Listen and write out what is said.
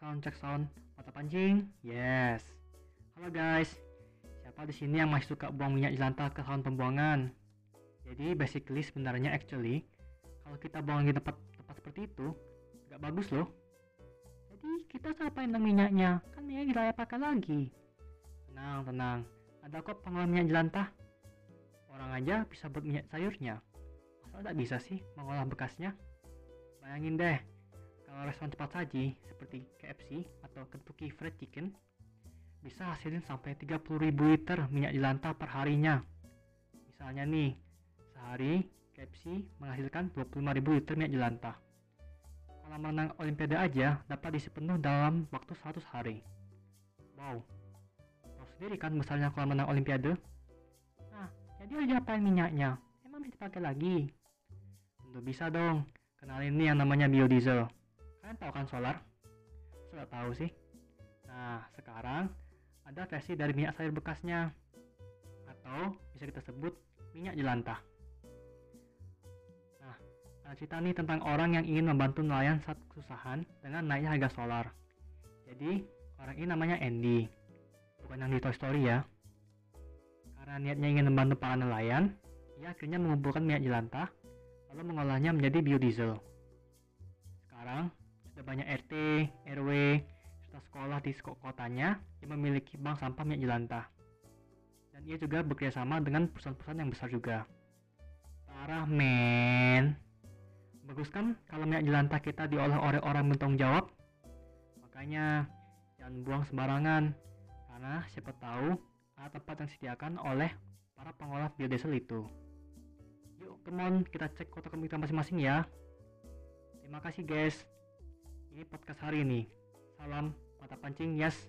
cek sound. Mata pancing. Yes. Halo guys. Siapa di sini yang masih suka buang minyak jelantah ke saluran pembuangan? Jadi basically sebenarnya kalau kita buang di tempat seperti itu, nggak bagus loh. Jadi kita sapain dong minyaknya, kan minyak kita pakai lagi. Tenang. Ada kok pengolah minyak jelantah. Orang aja bisa buat minyak sayurnya. Masa nggak bisa sih mengolah bekasnya? Bayangin deh, kalau restoran cepat saji seperti KFC atau Kentucky Fried Chicken bisa hasilin sampai 30.000 liter minyak jelantah per harinya. Misalnya nih, sehari KFC menghasilkan 25.000 liter minyak jelantah. Kolam renang Olimpiade aja dapat diisi penuh dalam waktu 100 hari. Wow, tahu sendiri kan besarnya kolam renang Olimpiade? Nah, jadi aja apain minyaknya? Emang bisa dipakai lagi? Tentu bisa dong. Kenalin nih yang namanya biodiesel. Kalian tahu kan solar? Sudah tahu sih. Nah, sekarang ada versi dari minyak sayur bekasnya, atau bisa kita sebut minyak jelantah. Nah, ada cerita nih tentang orang yang ingin membantu nelayan saat kesusahan dengan naiknya harga solar. Jadi, orang ini namanya Andy. Bukan yang di Toy Story ya. Karena niatnya ingin membantu para nelayan, ia akhirnya mengumpulkan minyak jelantah lalu mengolahnya menjadi biodiesel. Sekarang, sudah banyak RT, RW, serta sekolah di kotanya yang memiliki bank sampah minyak jelantah. Dan ia juga bekerjasama dengan perusahaan-perusahaan yang besar juga. Parah men. Bagus kan kalau minyak jelantah kita diolah oleh orang bertanggung jawab? Makanya, jangan buang sembarangan. Karena siapa tahu ada tempat yang disediakan oleh para pengolah biodiesel itu. Yuk, come on, kita cek kotak kita masing-masing ya. Terima kasih guys. Ini podcast hari ini. Salam mata pancing, yes.